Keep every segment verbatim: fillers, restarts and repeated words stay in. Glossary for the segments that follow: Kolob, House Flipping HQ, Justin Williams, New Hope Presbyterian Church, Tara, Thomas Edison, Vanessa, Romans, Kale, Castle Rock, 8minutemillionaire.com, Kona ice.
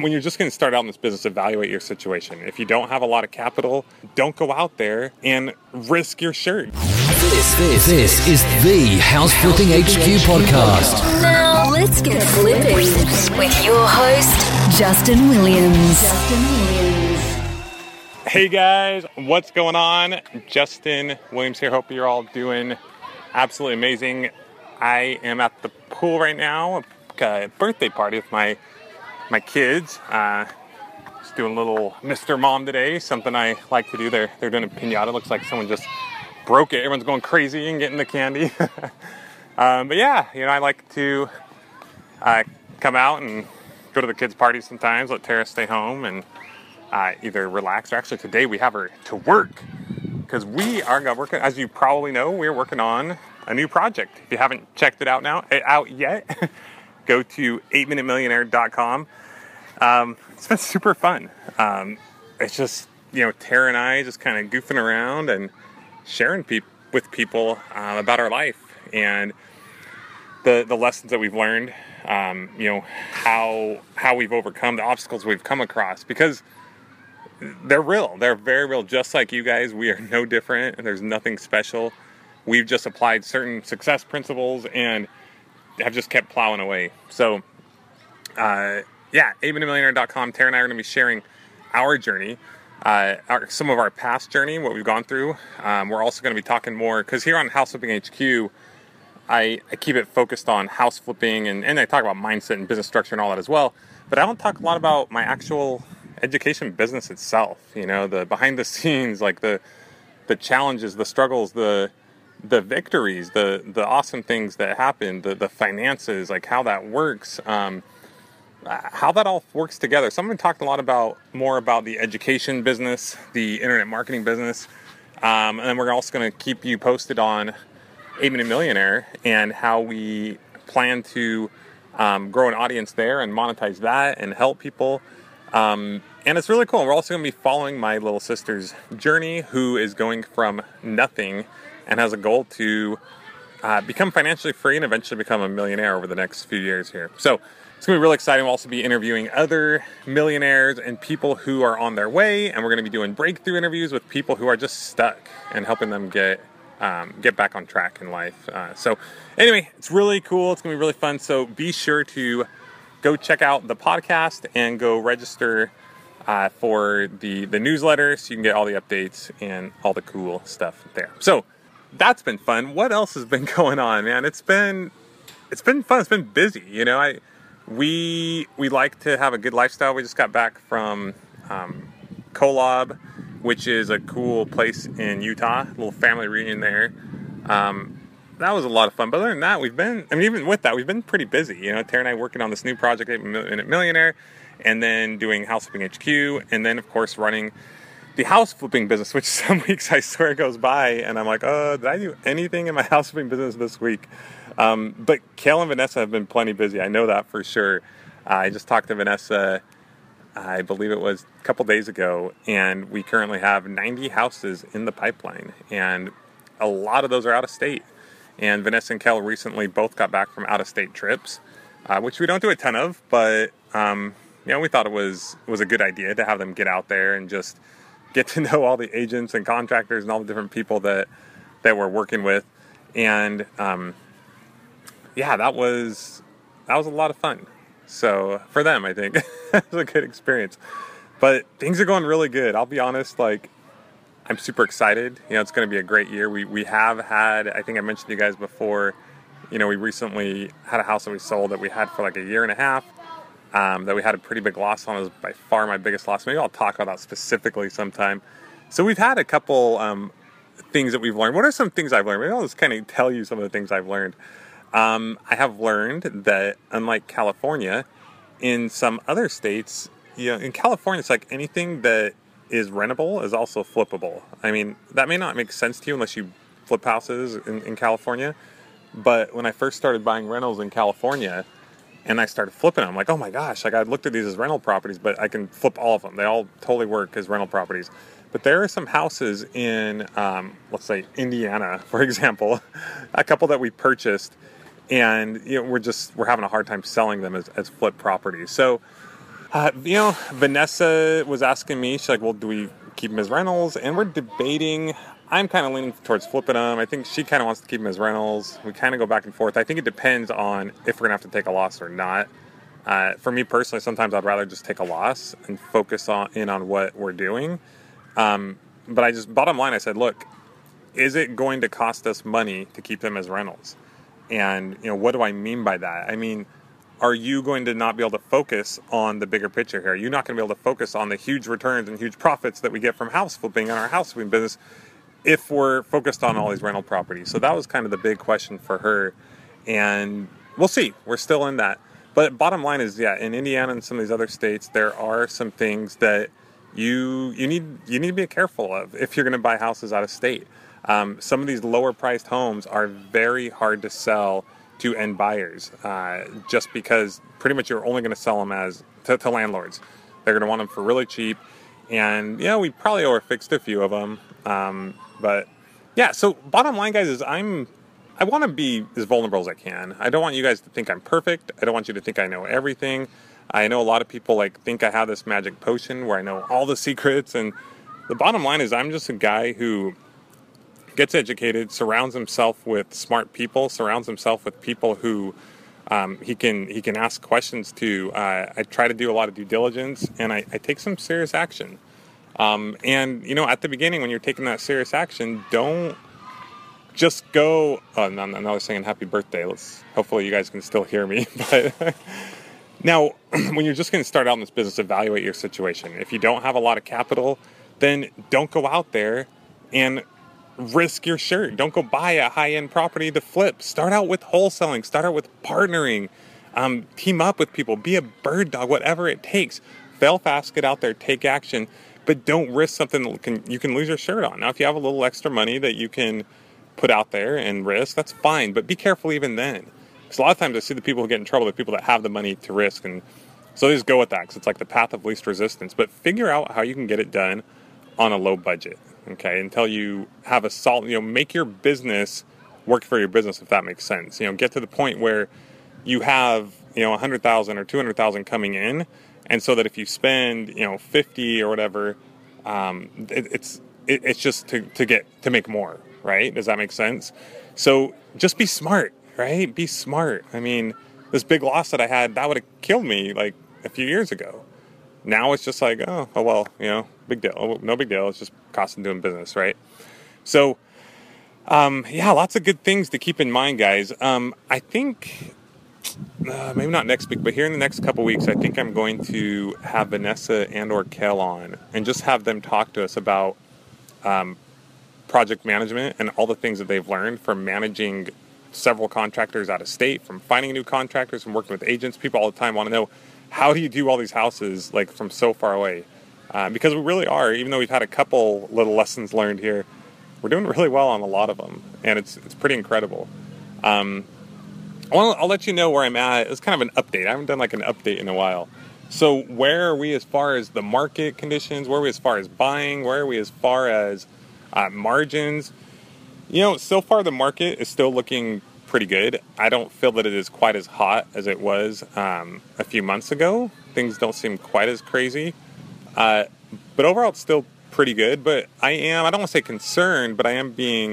When you're just going to start out in this business, evaluate your situation. If you don't have a lot of capital, don't go out there and risk your shirt. This, this, this is the House Flipping H Q podcast. Now, let's get flipping with your host, Justin Williams. Justin Williams. Hey guys, what's going on? Justin Williams here. Hope you're all doing absolutely amazing. I am at the pool right now, a birthday party with my My kids, uh, just doing a little Mister Mom today, something I like to do. They're, they're doing a piñata. Looks like someone just broke it. Everyone's going crazy and getting the candy. um, but yeah, you know, I like to uh, come out and go to the kids' parties sometimes, let Tara stay home and uh, either relax or actually today we have her to work because we are working, as you probably know, we're working on a new project. If you haven't checked it out now, out yet, go to eight minute millionaire dot com. Um, it's been super fun. Um, it's just, you know, Tara and I just kind of goofing around and sharing pe- with people uh, about our life and the the lessons that we've learned, um, you know, how how we've overcome the obstacles we've come across because they're real. They're very real. Just like you guys, we are no different and there's nothing special. We've just applied certain success principles and have just kept plowing away. So, uh, yeah, eight minute millionaire dot com. Tara and I are going to be sharing our journey, uh, our, some of our past journey, what we've gone through. Um, we're also going to be talking more, because here on House Flipping H Q, I, I keep it focused on house flipping, and, and I talk about mindset and business structure and all that as well, but I don't talk a lot about my actual education business itself, you know, the behind the scenes, like the the challenges, the struggles, the the victories, the, the awesome things that happen, the, the finances, like how that works, um, how that all works together. So I'm going to talk a lot about more about the education business, the internet marketing business. Um, and then we're also going to keep you posted on eight minute millionaire and how we plan to, um, grow an audience there and monetize that and help people. Um, and it's really cool. We're also going to be following my little sister's journey, who is going from nothing and has a goal to uh, become financially free and eventually become a millionaire over the next few years here. So it's going to be really exciting. We'll also be interviewing other millionaires and people who are on their way. And we're going to be doing breakthrough interviews with people who are just stuck and helping them get um, get back on track in life. Uh, so anyway, it's really cool. It's going to be really fun. So be sure to go check out the podcast and go register uh, for the, the newsletter so you can get all the updates and all the cool stuff there. So that's been fun. What else has been going on, man? It's been, it's been fun. It's been busy. You know, I, we, we like to have a good lifestyle. We just got back from, um, Kolob, which is a cool place in Utah, a little family reunion there. Um, that was a lot of fun, but other than that, we've been, I mean, even with that, we've been pretty busy. You know, Tara and I working on this new project, eight minute millionaire, and then doing House Flipping H Q. And then of course running the house flipping business, which some weeks I swear goes by and I'm like, oh, did I do anything in my house flipping business this week? Um, but Kale and Vanessa have been plenty busy. I know that for sure. Uh, I just talked to Vanessa, I believe it was a couple days ago, and we currently have ninety houses in the pipeline. And a lot of those are out of state. And Vanessa and Kale recently both got back from out of state trips, uh, which we don't do a ton of, but um, you know, we thought it was, was a good idea to have them get out there and just get to know all the agents and contractors and all the different people that that we're working with. And um, yeah, that was that was a lot of fun. So for them, I think it was a good experience. But things are going really good. I'll be honest, like I'm super excited. You know, it's going to be a great year. We we have had, I think I mentioned to you guys before, you know, we recently had a house that we sold that we had for like a year and a half. Um, that we had a pretty big loss on. It was by far my biggest loss. Maybe I'll talk about that specifically sometime. So we've had a couple um, things that we've learned. What are some things I've learned? Maybe I'll just kind of tell you some of the things I've learned. Um, I have learned that unlike California, in some other states, you know, in California, it's like anything that is rentable is also flippable. I mean, that may not make sense to you unless you flip houses in, in California. But when I first started buying rentals in California, and I started flipping them. I'm like, oh my gosh, like I looked at these as rental properties, but I can flip all of them. They all totally work as rental properties. But there are some houses in, um, let's say, Indiana, for example, a couple that we purchased, and you know, we're just, we're having a hard time selling them as, as flip properties. So Uh, you know, Vanessa was asking me, she's like, well, do we keep him as rentals? And we're debating. I'm kind of leaning towards flipping him. I think she kind of wants to keep him as rentals. We kind of go back and forth. I think it depends on if we're going to have to take a loss or not. Uh, for me personally, sometimes I'd rather just take a loss and focus on in on what we're doing. Um, but I just, bottom line, I said, look, is it going to cost us money to keep them as rentals? And, you know, what do I mean by that? I mean, are you going to not be able to focus on the bigger picture here? You're not going to be able to focus on the huge returns and huge profits that we get from house flipping and our house flipping business if we're focused on all these rental properties. So that was kind of the big question for her. And we'll see. We're still in that. But bottom line is, yeah, in Indiana and some of these other states, there are some things that you you need you need to be careful of if you're going to buy houses out of state. Um, some of these lower-priced homes are very hard to sell to end buyers, uh, just because pretty much you're only going to sell them as to, to landlords. They're going to want them for really cheap, and yeah, we probably overfixed a few of them. Um, but yeah, so bottom line, guys, is I'm. I want to be as vulnerable as I can. I don't want you guys to think I'm perfect. I don't want you to think I know everything. I know a lot of people like think I have this magic potion where I know all the secrets. And the bottom line is I'm just a guy who gets educated, surrounds himself with smart people, surrounds himself with people who um, he can he can ask questions to. Uh, I try to do a lot of due diligence, and I, I take some serious action. Um, and, you know, at the beginning when you're taking that serious action, don't just go, oh, no, no, no, I was saying happy birthday. Let's, hopefully you guys can still hear me. But now, when you're just going to start out in this business, evaluate your situation. If you don't have a lot of capital, then don't go out there and risk your shirt. Don't go buy a high-end property to flip. Start out with wholesaling. Start out with partnering. Um, team up with people. Be a bird dog, whatever it takes. Fail fast, get out there, take action. But don't risk something that can, you can lose your shirt on. Now, if you have a little extra money that you can put out there and risk, that's fine, but be careful even then, because a lot of times I see the people who get in trouble, the people that have the money to risk, and so they just go with that, because it's like the path of least resistance. But figure out how you can get it done on a low budget, okay, until you have a solid, you know, make your business work for your business, if that makes sense. You know, get to the point where you have, you know, one hundred thousand or two hundred thousand coming in, and so that if you spend, you know, fifty or whatever, um, it, it's, it, it's just to, to get, to make more. Right? Does that make sense? So just be smart, right? Be smart. I mean, this big loss that I had, that would have killed me like a few years ago. Now it's just like, oh, oh well, you know, big deal. Oh, no big deal. It's just cost of doing business, right? So, um, yeah, lots of good things to keep in mind, guys. Um, I think uh, maybe not next week, but here in the next couple weeks, I think I'm going to have Vanessa and or Kale on and just have them talk to us about um, project management and all the things that they've learned from managing several contractors out of state, from finding new contractors, from working with agents. People all the time want to know, how do you do all these houses like from so far away? Uh, because we really are, even though we've had a couple little lessons learned here, we're doing really well on a lot of them, and it's it's pretty incredible. Um, I'll, I'll let you know where I'm at. It's kind of an update. I haven't done like an update in a while. So where are we as far as the market conditions? Where are we as far as buying? Where are we as far as Uh, margins? You know, so far the market is still looking pretty good. I don't feel that it is quite as hot as it was um, a few months ago. Things don't seem quite as crazy. Uh, but overall, it's still pretty good. But I am, I don't want to say concerned, but I am being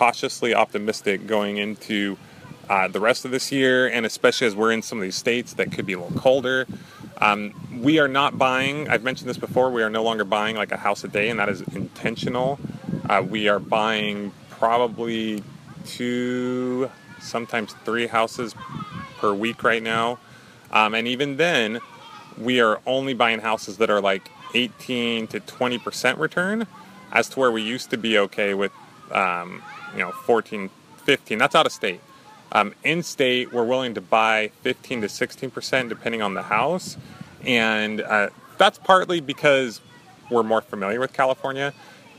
cautiously optimistic going into uh, the rest of this year, and especially as we're in some of these states that could be a little colder. Um, we are not buying, I've mentioned this before, we are no longer buying like a house a day, and that is intentional. Uh, we are buying probably two, sometimes three houses per week right now. Um, and even then, we are only buying houses that are like eighteen to twenty percent return, as to where we used to be okay with, um, you know, fourteen, fifteen. That's out of state. Um, in state, we're willing to buy fifteen to sixteen percent depending on the house. And uh, that's partly because we're more familiar with California.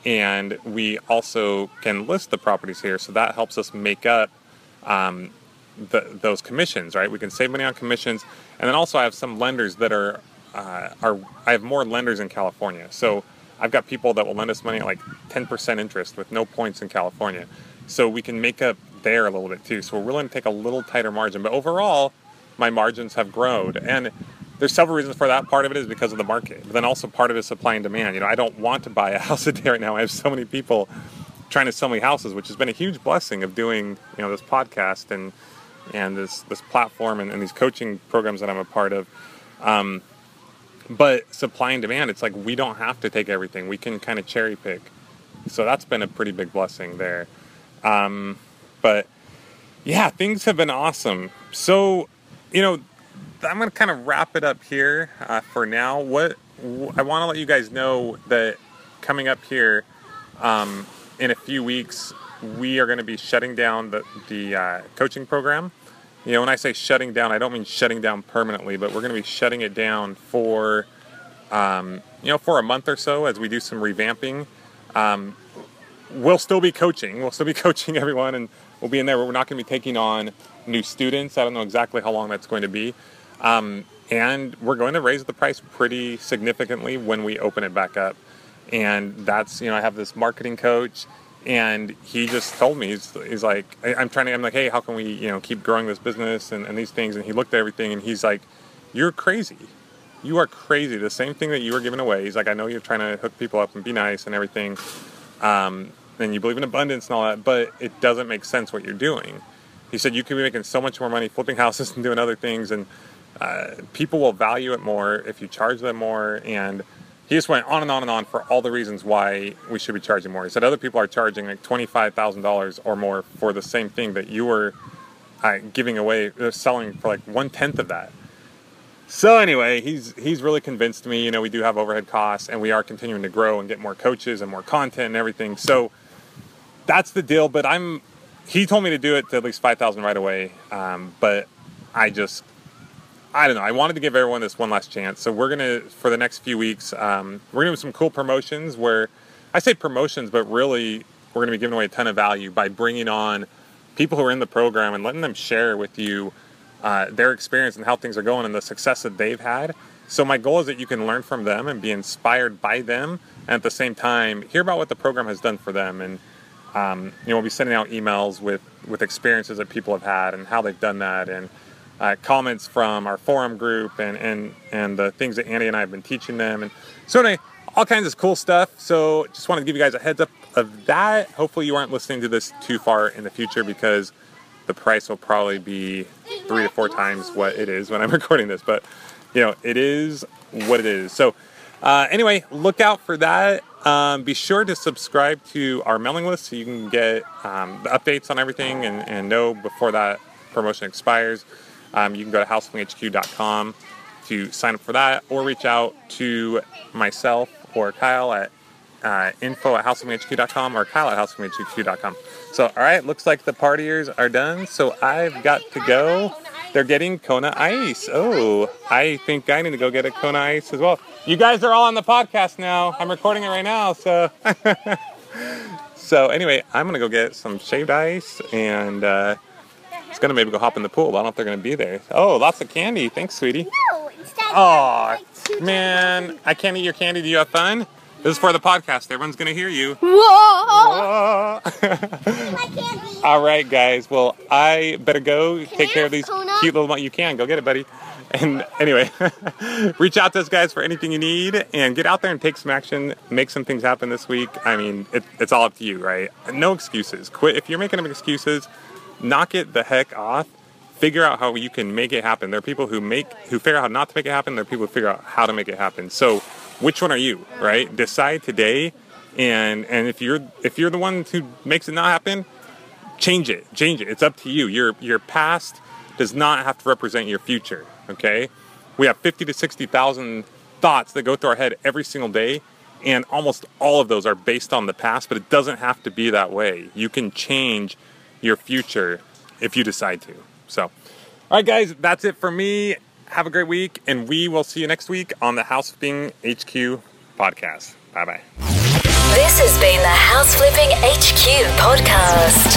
And we also can list the properties here, so that helps us make up um, the, those commissions, right? We can save money on commissions, and then also I have some lenders that are, uh, are I have more lenders in California, so I've got people that will lend us money at like ten percent interest with no points in California, so we can make up there a little bit too. So we're willing to take a little tighter margin, but overall, my margins have grown, and there's several reasons for that. Part of it is because of the market, but then also part of it is supply and demand. You know, I don't want to buy a house a day right now. I have so many people trying to sell me houses, which has been a huge blessing of doing, you know, this podcast and and this this platform and, and these coaching programs that I'm a part of. Um, but supply and demand, it's like we don't have to take everything. We can kind of cherry pick. So that's been a pretty big blessing there. Um, but yeah, things have been awesome. So, you know, I'm going to kind of wrap it up here uh, for now. What I want to let you guys know that coming up here um, in a few weeks, we are going to be shutting down the, the uh, coaching program. You know, when I say shutting down, I don't mean shutting down permanently, but we're going to be shutting it down for, um, you know, for a month or so as we do some revamping. Um, we'll still be coaching. We'll still be coaching everyone, and we'll be in there. We're not going to be taking on new students. I don't know exactly how long that's going to be. Um, and we're going to raise the price pretty significantly when we open it back up. And that's, you know, I have this marketing coach, and he just told me, he's, he's like, I'm trying to, I'm like, hey, how can we, you know, keep growing this business and, and these things? And he looked at everything and he's like, you're crazy. You are crazy. The same thing that you were giving away. He's like, I know you're trying to hook people up and be nice and everything. Um, and you believe in abundance and all that, but it doesn't make sense what you're doing. He said, you could be making so much more money flipping houses and doing other things. And, uh, people will value it more if you charge them more. And he just went on and on and on for all the reasons why we should be charging more. He said, other people are charging like twenty-five thousand dollars or more for the same thing that you were uh, giving away. They're selling for like one tenth of that. So anyway, he's he's really convinced me. You know, we do have overhead costs, and we are continuing to grow and get more coaches and more content and everything. So that's the deal. But I'm he told me to do it to at least five thousand right away. Um, but I just I don't know. I wanted to give everyone this one last chance. So we're going to for the next few weeks, um, we're going to do some cool promotions. Where I say promotions, but really we're going to be giving away a ton of value by bringing on people who are in the program and letting them share with you Uh, their experience and how things are going and the success that they've had. So my goal is that you can learn from them and be inspired by them, and at the same time hear about what the program has done for them. And um, you know, we'll be sending out emails with with experiences that people have had and how they've done that, and uh, comments from our forum group and and and the things that Andy and I have been teaching them, and so anyway, all kinds of cool stuff. So just wanted to give you guys a heads up of that. Hopefully you aren't listening to this too far in the future, because the price will probably be three to four times what it is when I'm recording this. But, you know, it is what it is. So, uh, anyway, look out for that. Um, be sure to subscribe to our mailing list so you can get um, the updates on everything and, and know before that promotion expires. Um, you can go to house flipping h q dot com to sign up for that, or reach out to myself or Kyle at Uh, info at house flipping h q dot com or Kyle at house flipping h q dot com. So, all right, looks like the partiers are done. So I've got to go. They're getting Kona ice. Oh, I think I need to go get a Kona ice as well. You guys are all on the podcast now. I'm recording it right now. So, so anyway, I'm going to go get some shaved ice, and uh, it's going to maybe go hop in the pool, but I don't know if they're going to be there. Oh, lots of candy. Thanks, sweetie. No, instead, oh, man, I can't eat your candy. Do you have fun? This is for the podcast. Everyone's going to hear you. Whoa! Whoa. All right, guys. Well, I better go can take I care of these Kona? Cute little ones. You can. Go get it, buddy. And anyway, reach out to us, guys, for anything you need. And get out there and take some action. Make some things happen this week. I mean, it, it's all up to you, right? No excuses. Quit. If you're making up excuses, knock it the heck off. Figure out how you can make it happen. There are people who make who figure out how not to make it happen. There are people who figure out how to make it happen. So, which one are you, right? Decide today, and and if you're if you're the one who makes it not happen, change it. Change it. It's up to you. Your your past does not have to represent your future. Okay? We have fifty to sixty thousand thoughts that go through our head every single day, and almost all of those are based on the past. But it doesn't have to be that way. You can change your future if you decide to. So, all right, guys, that's it for me. Have a great week, and we will see you next week on the House Flipping H Q podcast. Bye-bye. This has been the House Flipping H Q podcast.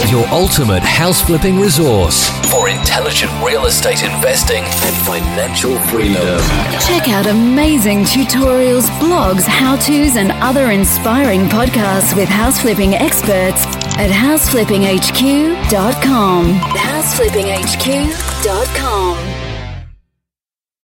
Your, your ultimate house flipping resource for intelligent real estate investing and financial freedom. Check out amazing tutorials, blogs, how-tos, and other inspiring podcasts with house flipping experts at house flipping h q dot com. house flipping h q dot com.